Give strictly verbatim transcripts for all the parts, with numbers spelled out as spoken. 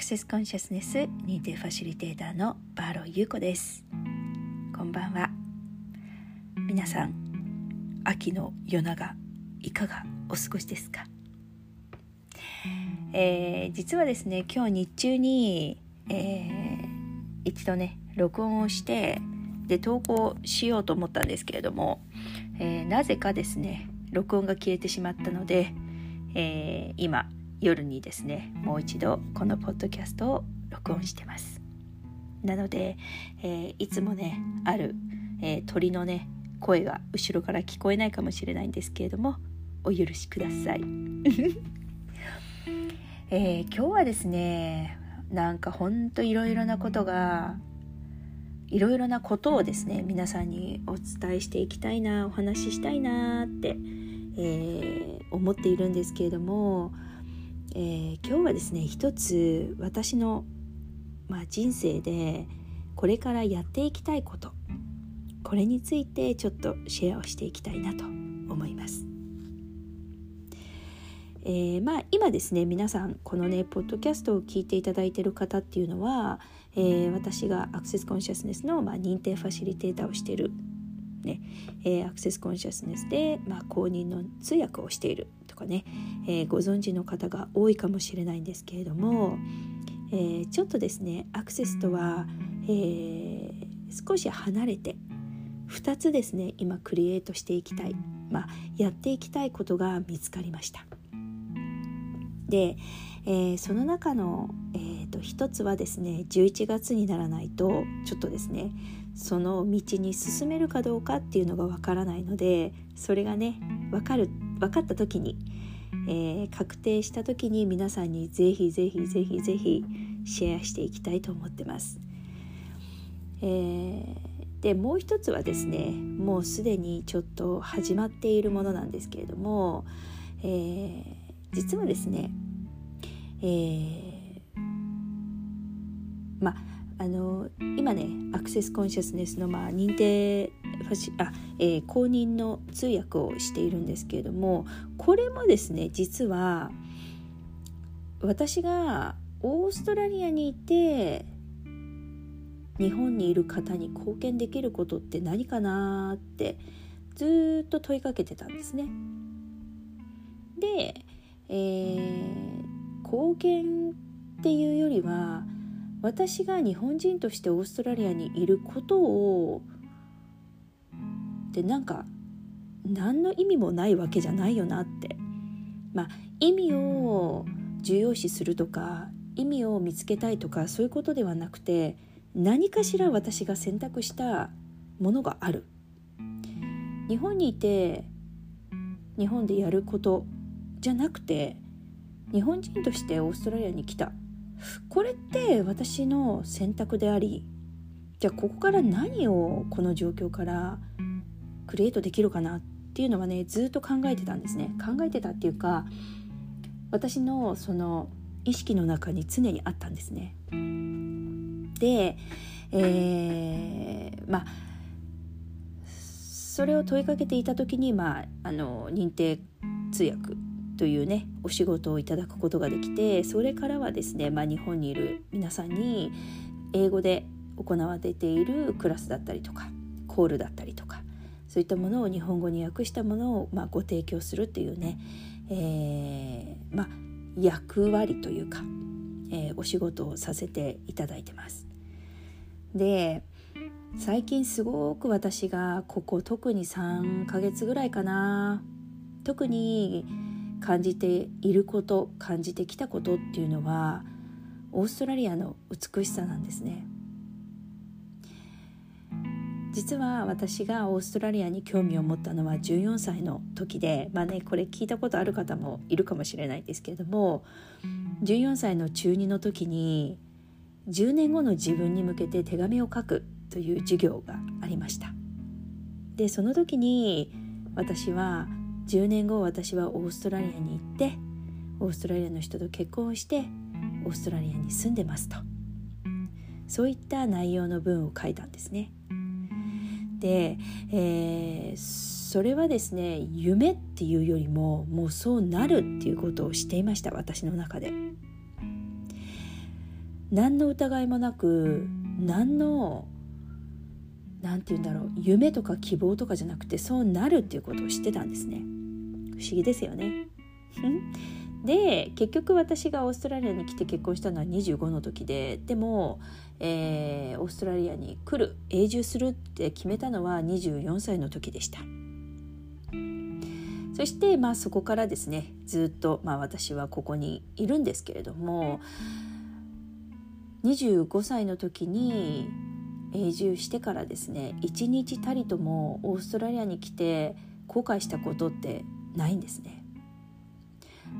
クセスコンシャスネス認定ファシリテーターのバーロー優子です。こんばんは。皆さん、秋の夜長いかがお過ごしですか？えー、実はですね、今日日中に、えー、一度ね録音をしてで投稿しようと思ったんですけれども、えー、なぜかですね録音が消えてしまったので、えー、今夜にですねもう一度このポッドキャストを録音してます。なので、えー、いつもねある、えー、鳥のね声が後ろから聞こえないかもしれないんですけれども、お許しください。えー、今日はですね、なんかほんといろいろなことがいろいろなことをですね皆さんにお伝えしていきたいな、お話ししたいなって、えー、思っているんですけれども、えー、今日はですね一つ私の、まあ、人生でこれからやっていきたいこと、これについてちょっとシェアをしていきたいなと思います。えーまあ、今ですね皆さんこのねポッドキャストを聞いていただいている方っていうのは、えー、私がアクセスコンシャスネスの、まあ、認定ファシリテーターをしている、ねえー、アクセスコンシャスネスで、まあ、公認の通訳をしているとかね、えー、ご存知の方が多いかもしれないんですけれども、えー、ちょっとですねアクセスとは、えー、少し離れてふたつですね今クリエイトしていきたい、まあ、やっていきたいことが見つかりました。で、えー、その中の、えー、と一つはですねじゅういちがつにならないとちょっとですねその道に進めるかどうかっていうのがわからないので、それがね分かる分かった時に、えー、確定した時に皆さんにぜひぜひぜひぜひシェアしていきたいと思ってます。えー、でもう一つはですねもうすでにちょっと始まっているものなんですけれども、えー実はですね、えー、まあの今ねアクセスコンシャスネスの、まあ、認定ファシあ、えー、公認の通訳をしているんですけれども、これもですね実は私がオーストラリアにいて日本にいる方に貢献できることって何かなってずっと問いかけてたんですね。で、えー、貢献っていうよりは私が日本人としてオーストラリアにいることをでなんか何の意味もないわけじゃないよなって、まあ、意味を重要視するとか意味を見つけたいとかそういうことではなくて、何かしら私が選択したものがある。日本にいて日本でやることじゃなくて日本人としてオーストラリアに来た、これって私の選択であり、じゃあここから何をこの状況からクリエイトできるかなっていうのはねずっと考えてたんですね。考えてたっていうか私のその意識の中に常にあったんですね。で、えー、まあそれを問いかけていた時に、まあ、あの認定通訳というねお仕事をいただくことができて、それからはですね、まあ、日本にいる皆さんに英語で行われているクラスだったりとかコールだったりとかそういったものを日本語に訳したものを、まあ、ご提供するというね、えーまあ、役割というか、えー、お仕事をさせていただいてます。で、最近すごく私がここ特にさんかげつぐらいかな、特に感じていること、感じてきたことっていうのはオーストラリアの美しさなんですね。実は私がオーストラリアに興味を持ったのはじゅうよんさいの時で、まあねこれ聞いたことある方もいるかもしれないですけれども、じゅうよんさいの中にの時にじゅうねんごの自分に向けて手紙を書くという授業がありました。で、その時に私はじゅうねんご私はオーストラリアに行ってオーストラリアの人と結婚してオーストラリアに住んでますと、そういった内容の文を書いたんですね。で、えー、それはですね夢っていうよりももうそうなるっていうことをしていました、私の中で。何の疑いもなく、何のなんていうんだろう、夢とか希望とかじゃなくて、そうなるっていうことを知ってたんですね。不思議ですよね。で、結局私がオーストラリアに来て結婚したのはにじゅうごの時で、でも、えー、オーストラリアに来る、永住するって決めたのはにじゅうよんさいの時でした。そして、まあ、そこからですね、ずっと、まあ、私はここにいるんですけれども、にじゅうごさいの時に永住してからですね、一日たりともオーストラリアに来て後悔したことってないんですね。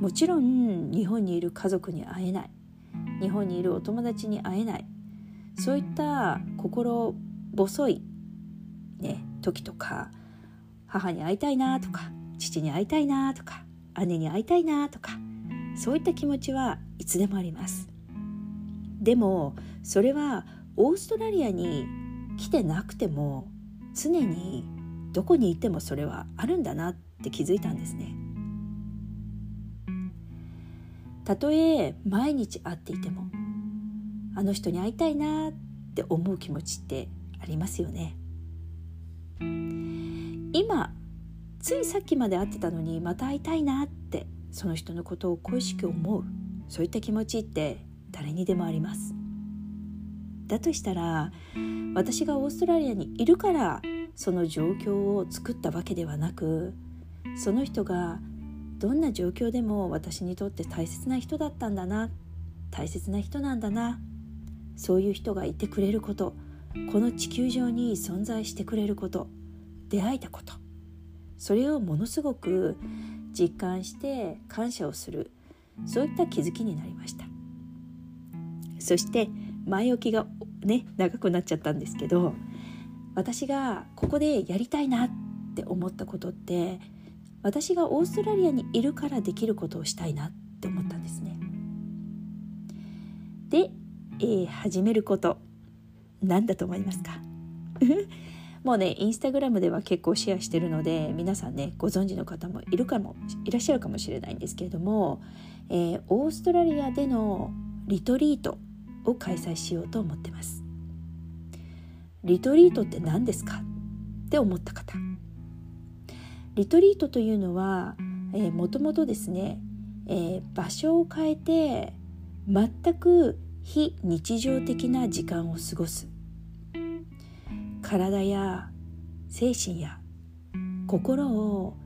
もちろん日本にいる家族に会えない、日本にいるお友達に会えない、そういった心細い、ね、時とか、母に会いたいなとか、父に会いたいなとか、姉に会いたいなとか、そういった気持ちはいつでもあります。でもそれはオーストラリアに来てなくても、常にどこにいてもそれはあるんだなって気づいたんですね。たとえ毎日会っていても、あの人に会いたいなって思う気持ちってありますよね。今ついさっきまで会ってたのに、また会いたいなって、その人のことを恋しく思う、そういった気持ちって誰にでもあります。だとしたら、私がオーストラリアにいるからその状況を作ったわけではなく、その人がどんな状況でも私にとって大切な人だったんだな、大切な人なんだな、そういう人がいてくれること、この地球上に存在してくれること、出会えたこと、それをものすごく実感して感謝をする、そういった気づきになりました。そして前置きがね、長くなっちゃったんですけど、私がここでやりたいなって思ったことって、私がオーストラリアにいるからできることをしたいなって思ったんですね。で、えー、始めることなんだと思いますか？もうね、インスタグラムでは結構シェアしてるので、皆さんね、ご存知の方もいるかも、いらっしゃるかもしれないんですけれども、えー、オーストラリアでのリトリートを開催しようと思ってます。リトリートって何ですかって思った方、リトリートというのは、えー、もともとですね、えー、場所を変えて全く非日常的な時間を過ごす、体や精神や心を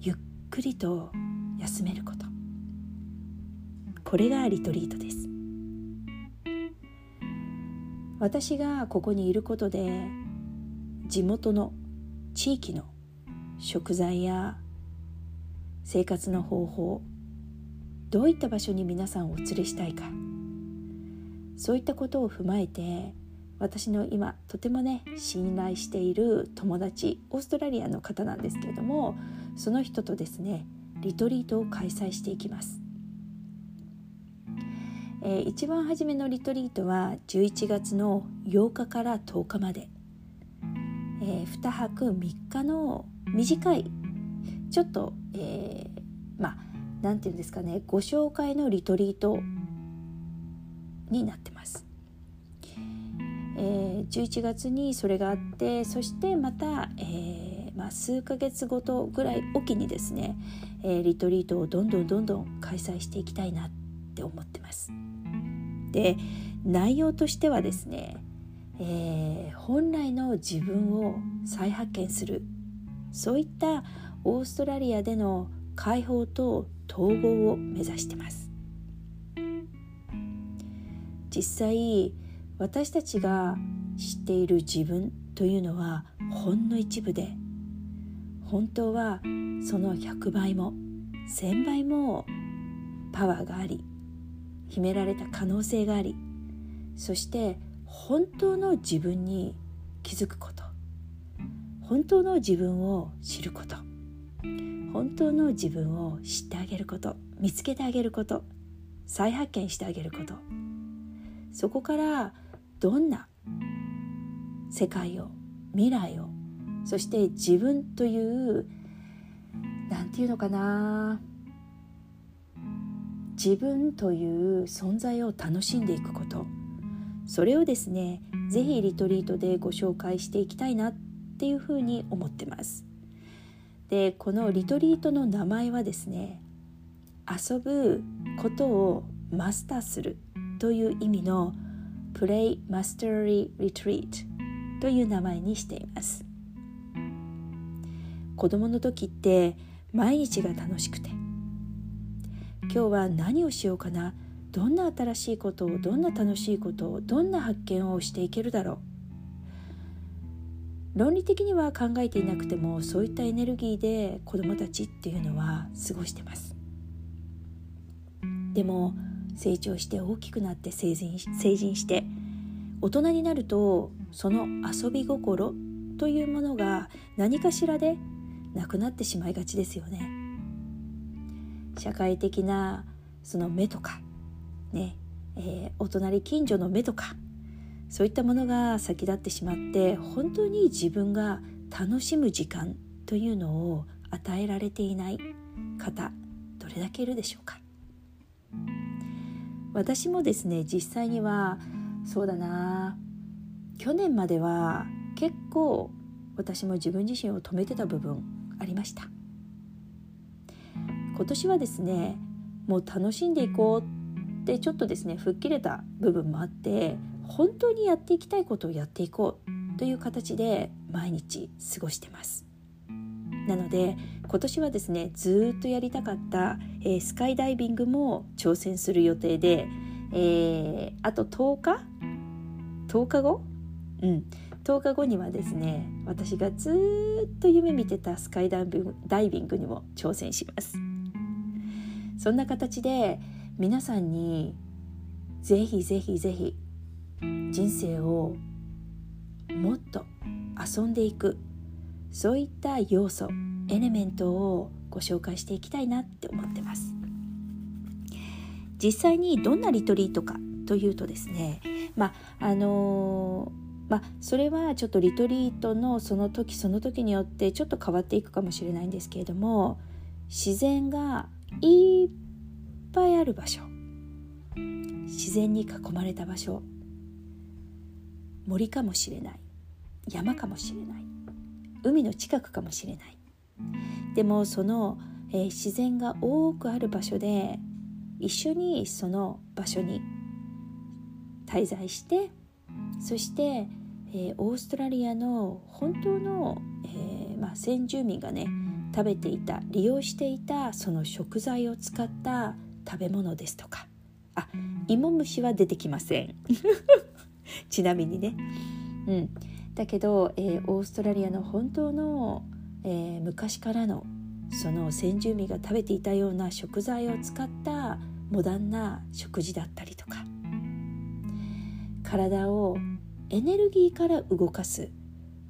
ゆっくりと休めること、これがリトリートです。私がここにいることで、地元の地域の食材や生活の方法、どういった場所に皆さんをお連れしたいか、そういったことを踏まえて、私の今とてもね、信頼している友達、オーストラリアの方なんですけれども、その人とですね、リトリートを開催していきます。えー、一番初めのリトリートはじゅういちがつのようかからとおかまで、えー、にはくみっかの短い、ちょっと、えー、まあ何て言うんですかね、ご紹介のリトリートになってます。えー、じゅういちがつにそれがあって、そしてまた、えーまあ、数ヶ月ごとぐらいおきにですね、えー、リトリートをどんどんどんどん開催していきたいなって思ってます。で、内容としてはですね、えー、本来の自分を再発見する、そういったオーストラリアでの解放と統合を目指してます。実際、私たちが知っている自分というのはほんの一部で、本当はそのひゃくばいもせんばいもパワーがあり、秘められた可能性があり、そして本当の自分に気づくこと、本当の自分を知ること、本当の自分を知ってあげること、見つけてあげること、再発見してあげること、そこからどんな世界を、未来を、そして自分という、なんていうのかな、自分という存在を楽しんでいくこと、それをですね、ぜひリトリートでご紹介していきたいなっていうふうに思ってます。で、このリトリートの名前はですね、遊ぶことをマスターするという意味のプレイマスタリーリトリートという名前にしています。子供の時って毎日が楽しくて、今日は何をしようかな、どんな新しいことを、どんな楽しいことを、どんな発見をしていけるだろう、論理的には考えていなくてもそういったエネルギーで子どもたちっていうのは過ごしてます。でも成長して大きくなって成人、成人して大人になると、その遊び心というものが何かしらでなくなってしまいがちですよね。社会的なその目とかね、えー、お隣近所の目とか、そういったものが先立ってしまって、本当に自分が楽しむ時間というのを与えられていない方、どれだけいるでしょうか。私もですね、実際にはそうだな、去年までは結構私も自分自身を止めてた部分ありました。今年はですね、もう楽しんでいこうってちょっとですね、吹っ切れた部分もあって、本当にやっていきたいことをやっていこうという形で毎日過ごしてます。なので今年はですね、ずっとやりたかった、えー、スカイダイビングも挑戦する予定で、えー、あととおかとおかご、うん、とおかごにはですね、私がずっと夢見てたスカイダイビング、ダイビングにも挑戦します。そんな形で皆さんにぜひぜひぜひ人生をもっと遊んでいく、そういった要素、エレメントをご紹介していきたいなって思ってます。実際にどんなリトリートかというとですね、まああのー、まあそれはちょっとリトリートのその時その時によってちょっと変わっていくかもしれないんですけれども、自然がいっぱいある場所、自然に囲まれた場所、森かもしれない、山かもしれない、海の近くかもしれない。でもその、えー、自然が多くある場所で一緒にその場所に滞在して、そして、えー、オーストラリアの本当の、えーまあ、先住民がね食べていた、利用していたその食材を使った食べ物ですとか、あ、芋虫は出てきませんちなみにね、うんだけど、えー、オーストラリアの本当の、えー、昔からのその先住民が食べていたような食材を使ったモダンな食事だったりとか、体をエネルギーから動かす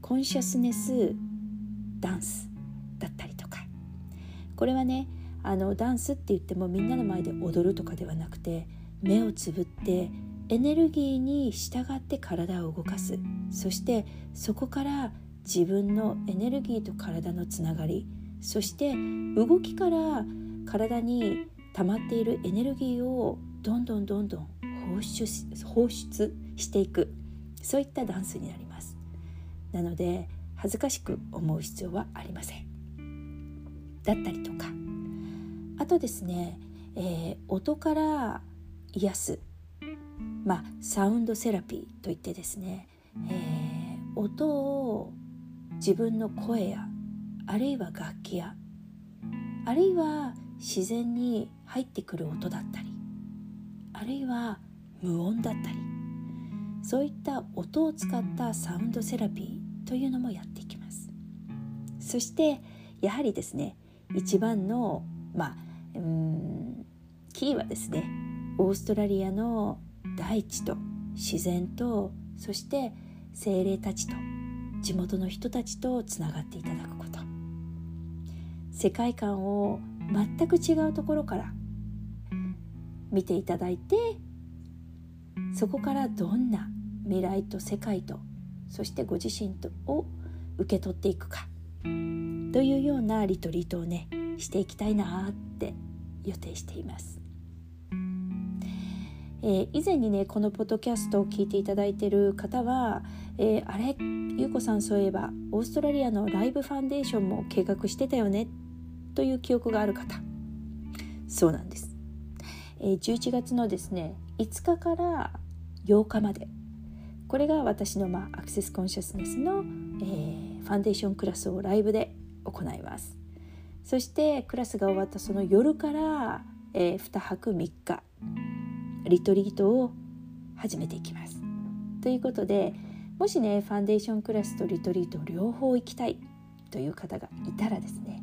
コンシャスネスダンスだったりとか、これはね、あのダンスって言ってもみんなの前で踊るとかではなくて、目をつぶってエネルギーに従って体を動かす、そしてそこから自分のエネルギーと体のつながり、そして動きから体に溜まっているエネルギーをどんどんどんどん放出し、放出していく、そういったダンスになります。なので恥ずかしく思う必要はありません。だったりとか、あとですね、えー、音から癒す、まあ、サウンドセラピーといってですね、えー、音を自分の声や、あるいは楽器や、あるいは自然に入ってくる音だったり、あるいは無音だったり、そういった音を使ったサウンドセラピーというのもやっていきます。そしてやはりですね、一番の、まあ、うーんキーはですね、オーストラリアの大地と自然と、そして精霊たちと地元の人たちとつながっていただくこと、世界観を全く違うところから見ていただいて、そこからどんな未来と世界と、そしてご自身とを受け取っていくかというようなリトリートをね、していきたいなって予定しています。えー、以前にねこのポッドキャストを聞いていただいている方は、えー、あれゆうこさんそういえばオーストラリアのライブファンデーションも計画してたよねという記憶がある方、そうなんです、えー、じゅういちがつのですねいつかからようかまで、これが私の、まあ、アクセスコンシャスネスの、えー、ファンデーションクラスをライブで行います。そしてクラスが終わったその夜から、えー、にはくみっかリトリートを始めていきますということで、もしねファンデーションクラスとリトリート両方行きたいという方がいたらですね、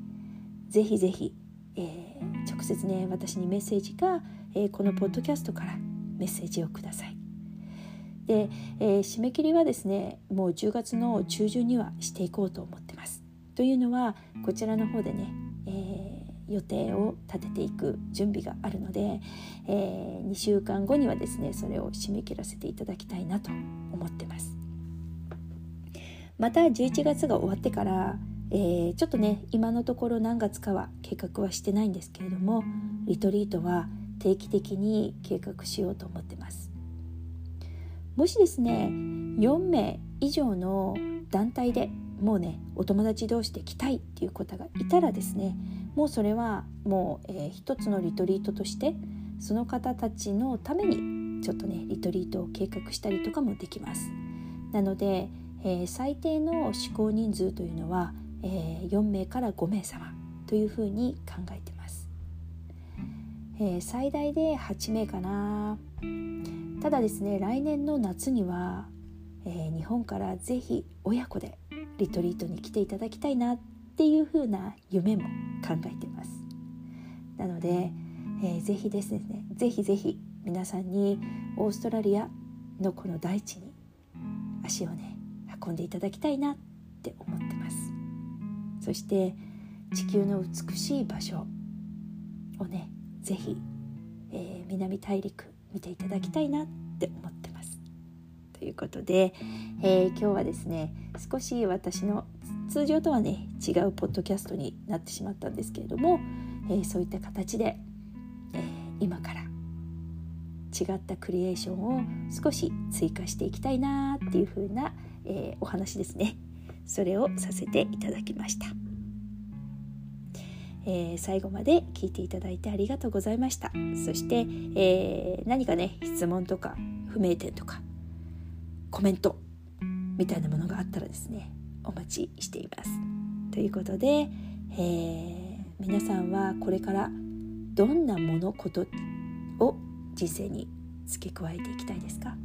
ぜひぜひ、えー、直接ね私にメッセージか、えー、このポッドキャストからメッセージをください。で、えー、締め切りはですねもうじゅうがつの中旬にはしていこうと思ってます。というのはこちらの方でね、えー、予定を立てていく準備があるので、えー、にしゅうかんごにはですねそれを締め切らせていただきたいなと思ってます。またじゅういちがつが終わってから、えー、ちょっとね今のところ何月かは計画はしてないんですけれども、リトリートは定期的に計画しようと思ってます。もしですねよんめい以上の団体でもうねお友達同士で来たいっていう方がいたらですね、もうそれはもう、えー、一つのリトリートとしてその方たちのためにちょっとねリトリートを計画したりとかもできます。なので、えー、最低の施行人数というのは、えー、よんめいからごめいさまというふうに考えてます。えー、最大ではちめいかな。ただですね来年の夏には、えー、日本からぜひ親子でリトリートに来ていただきたいなっていう風な夢も考えてます。なので、えー、ぜひですねぜひぜひ皆さんにオーストラリアのこの大地に足をね運んでいただきたいなって思ってます。そして地球の美しい場所をねぜひ、えー、南大陸見ていただきたいなって思ってます。ということで、えー、今日はですね少し私の通常とはね違うポッドキャストになってしまったんですけれども、えー、そういった形で、えー、今から違ったクリエーションを少し追加していきたいなっていう風な、えー、お話ですね。それをさせていただきました。えー、最後まで聞いていただいてありがとうございました。そして、えー、何かね質問とか不明点とかコメントみたいなものがあったらですねお待ちしています。ということで、えー、皆さんはこれからどんなものことを人生に付け加えていきたいですか？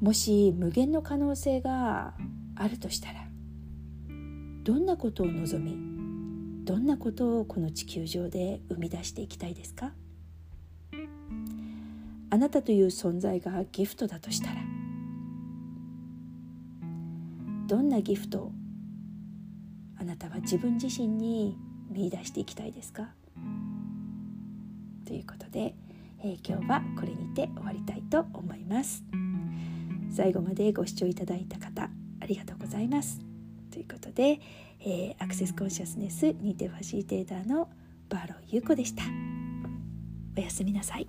もし無限の可能性があるとしたらどんなことを望み、どんなことをこの地球上で生み出していきたいですか？あなたという存在がギフトだとしたら、どんなギフトをあなたは自分自身に見出していきたいですか？ということで、えー、今日はこれにて終わりたいと思います。最後までご視聴いただいた方、ありがとうございます。ということで、えー、アクセスコンシャスネス認定ファシリテーターのバーロー優子でした。おやすみなさい。